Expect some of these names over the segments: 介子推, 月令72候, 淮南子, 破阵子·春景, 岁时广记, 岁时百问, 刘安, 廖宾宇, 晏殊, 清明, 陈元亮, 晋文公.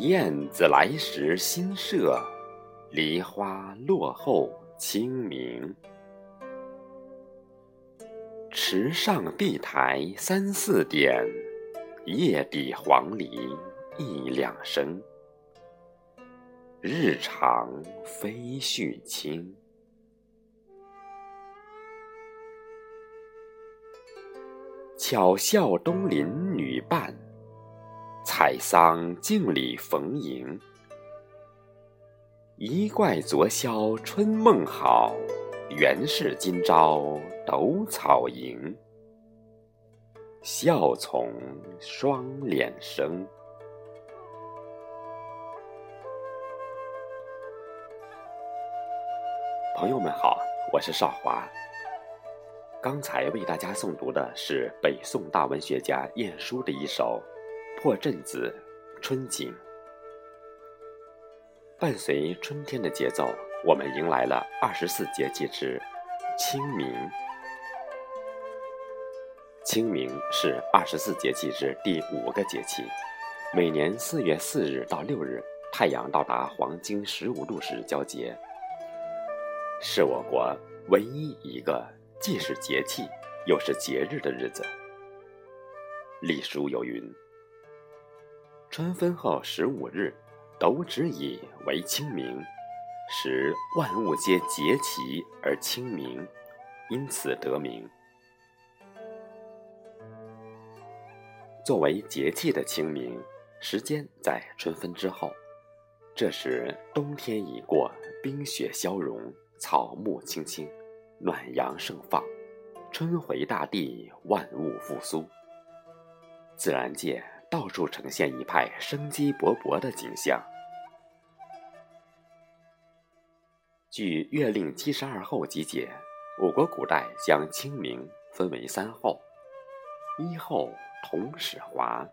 燕子来时新社，梨花落后清明。池上碧苔三四点，叶底黄鹂一两声。日长飞絮轻。巧笑东邻女伴，采桑径里逢迎。一怪昨宵春梦好，原是今朝斗草营。笑从双敛生。朋友们好，我是少华。刚才为大家诵读的是北宋大文学家晏殊的一首《破阵子·春景》。伴随春天的节奏，我们迎来了24节气之清明。清明是24节气之第5个节气，每年4月4日到6日，太阳到达黄经15度时交接，是我国唯一一个既是节气又是节日的日子。历书有云：“春分后15日，斗指以为清明，使万物皆节其而清明，因此得名。”作为节气的清明，时间在春分之后，这时冬天已过，冰雪消融，草木青青，暖阳盛放，春回大地，万物复苏，自然界到处呈现一派生机勃勃的景象。据《月令72候》集解，我国古代将清明分为3候：1候桐始华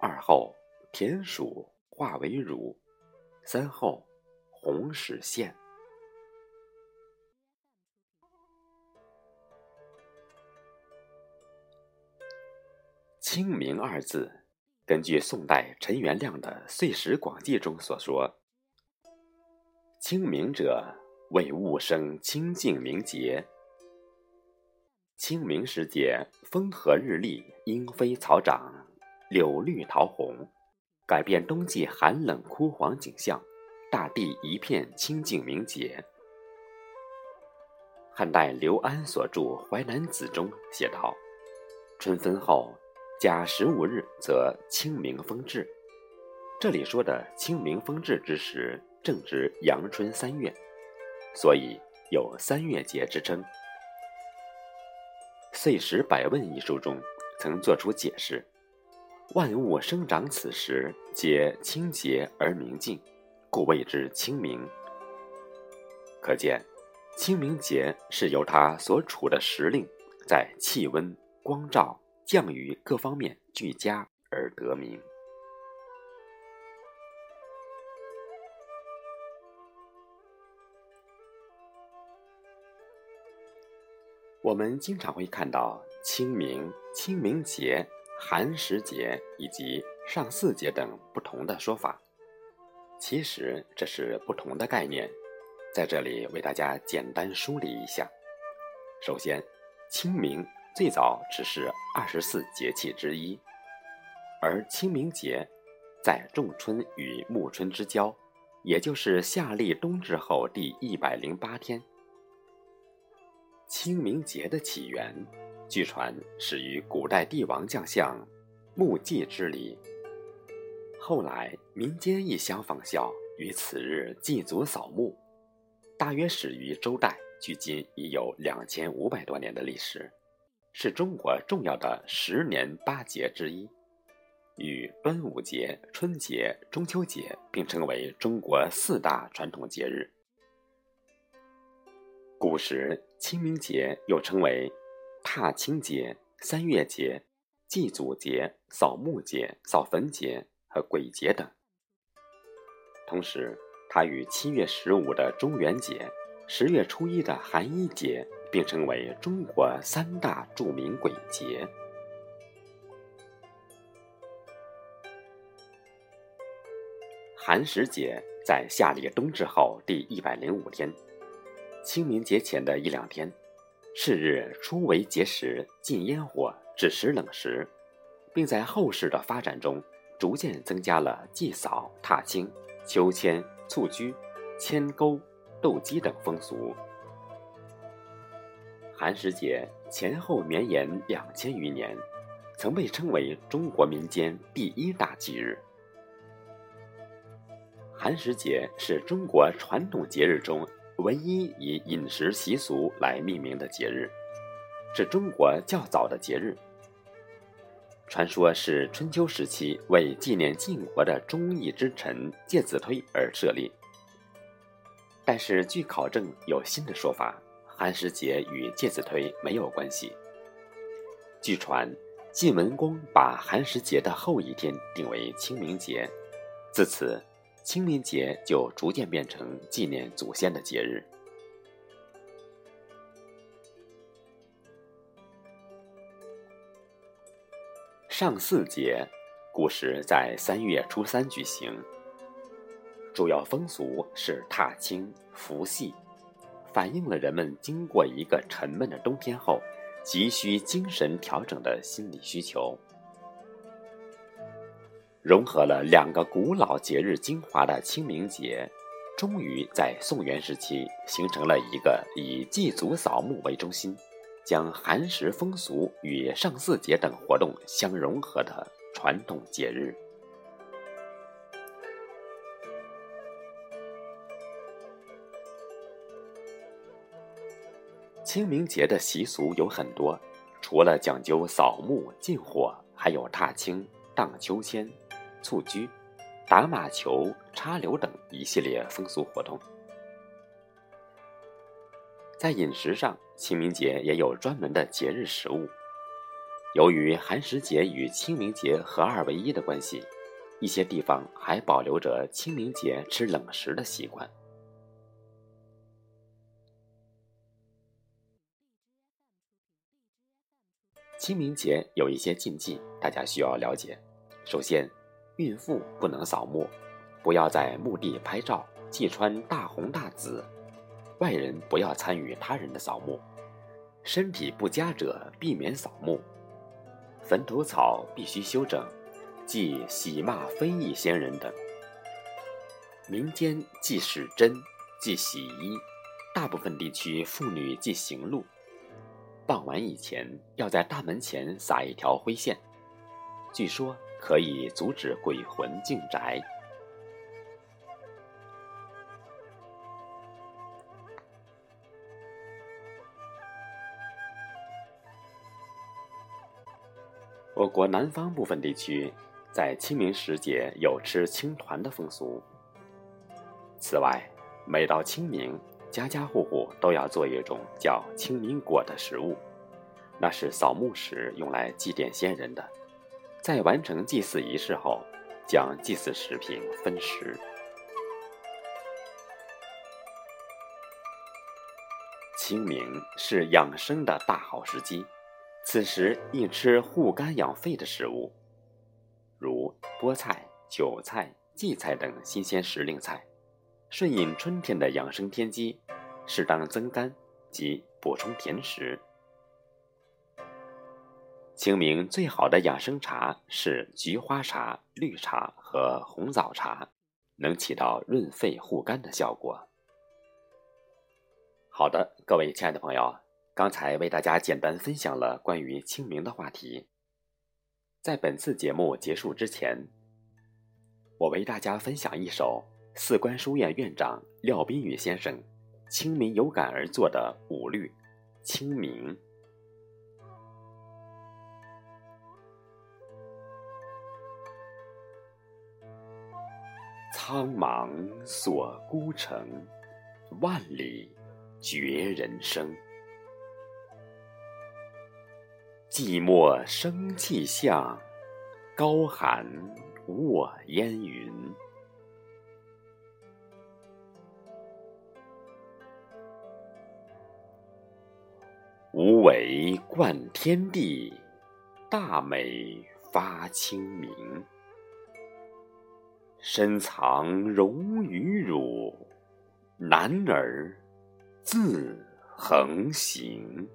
，2候田鼠化为乳，3候红始现。清明二字，根据宋代陈元亮的《岁时广记》中所说：“清明者，为物生清净明节。清明时节，风和日丽，莺飞草长，柳绿桃红，改变冬季寒冷枯黄景象，大地一片清净明洁。”汉代刘安所著《淮南子》中写道：“春分后，甲15日则清明风至。”这里说的清明风至之时，正值阳春3月，所以有3月节之称。《岁时百问》一书中曾作出解释：“万物生长此时，皆清洁而明净，故谓之清明。”可见，清明节是由它所处的时令，在气温、光照、降雨各方面俱佳而得名。我们经常会看到清明、清明节、寒食节以及上巳节等不同的说法，其实这是不同的概念，在这里为大家简单梳理一下。首先，清明最早只是24节气之一，而清明节在仲春与暮春之交，也就是夏历冬至后第108天。清明节的起源，据传始于古代帝王将相穆季之礼，后来民间一乡仿效，于此日祭祖扫墓，大约始于周代，距今已有2500多年的历史。是中国重要的10年8节之一，与端午节、春节、中秋节并称为中国4大传统节日。古时清明节又称为踏青节、3月节、祭祖节、扫墓节、扫坟节和鬼节等。同时，它与7月15的中元节、10月初1的寒衣节并称为中国3大著名鬼节。寒食节在夏历冬至后第105天，清明节前的一两天，是日初为节食，禁烟火，只食冷食，并在后世的发展中逐渐增加了祭扫、踏青、秋千、蹴鞠、牵钩、斗鸡等风俗。寒食节前后绵延2000余年，曾被称为中国民间第一大祭日。寒食节是中国传统节日中唯一以饮食习俗来命名的节日，是中国较早的节日。传说是春秋时期为纪念晋国的忠义之臣介子推而设立，但是据考证有新的说法，寒食节与介子推没有关系。据传晋文公把寒食节的后一天定为清明节，自此清明节就逐渐变成纪念祖先的节日。上巳节，古时在3月初3举行，主要风俗是踏青、拂戏，反映了人们经过一个沉闷的冬天后，急需精神调整的心理需求。融合了两个古老节日精华的清明节，终于在宋元时期形成了一个以祭祖扫墓为中心，将寒食风俗与上巳节等活动相融合的传统节日。清明节的习俗有很多，除了讲究扫墓、禁火，还有踏青、荡秋千、蹴鞠、打马球、插柳等一系列风俗活动。在饮食上，清明节也有专门的节日食物。由于寒食节与清明节合二为一的关系，一些地方还保留着清明节吃冷食的习惯。清明节有一些禁忌，大家需要了解。首先，孕妇不能扫墓，不要在墓地拍照，忌穿大红大紫，外人不要参与他人的扫墓，身体不佳者避免扫墓，坟头草必须修整，忌洗骂非议先人等。民间忌使针，忌洗衣，大部分地区妇女忌行路，傍晚以前要在大门前撒一条灰线，据说可以阻止鬼魂进宅。我国南方部分地区在清明时节有吃青团的风俗。此外，每到清明，家家户户都要做一种叫清明果的食物，那是扫墓时用来祭奠先人的。在完成祭祀仪式后，将祭祀食品分食。清明是养生的大好时机，此时应吃护肝养肺的食物，如菠菜、韭菜、荠菜等新鲜时令菜，顺应春天的养生天机，适当增甘及补充甜食。清明最好的养生茶是菊花茶、绿茶和红枣茶，能起到润肺护肝的效果。好的，各位亲爱的朋友，刚才为大家简单分享了关于清明的话题。在本次节目结束之前，我为大家分享一首四关书院院长廖宾宇先生清明有感而作的五律《清明》。苍茫所孤城，万里绝人声。寂寞生气象，高寒卧烟云。无为冠天地，大美发清明。深藏荣与辱，男儿自横行。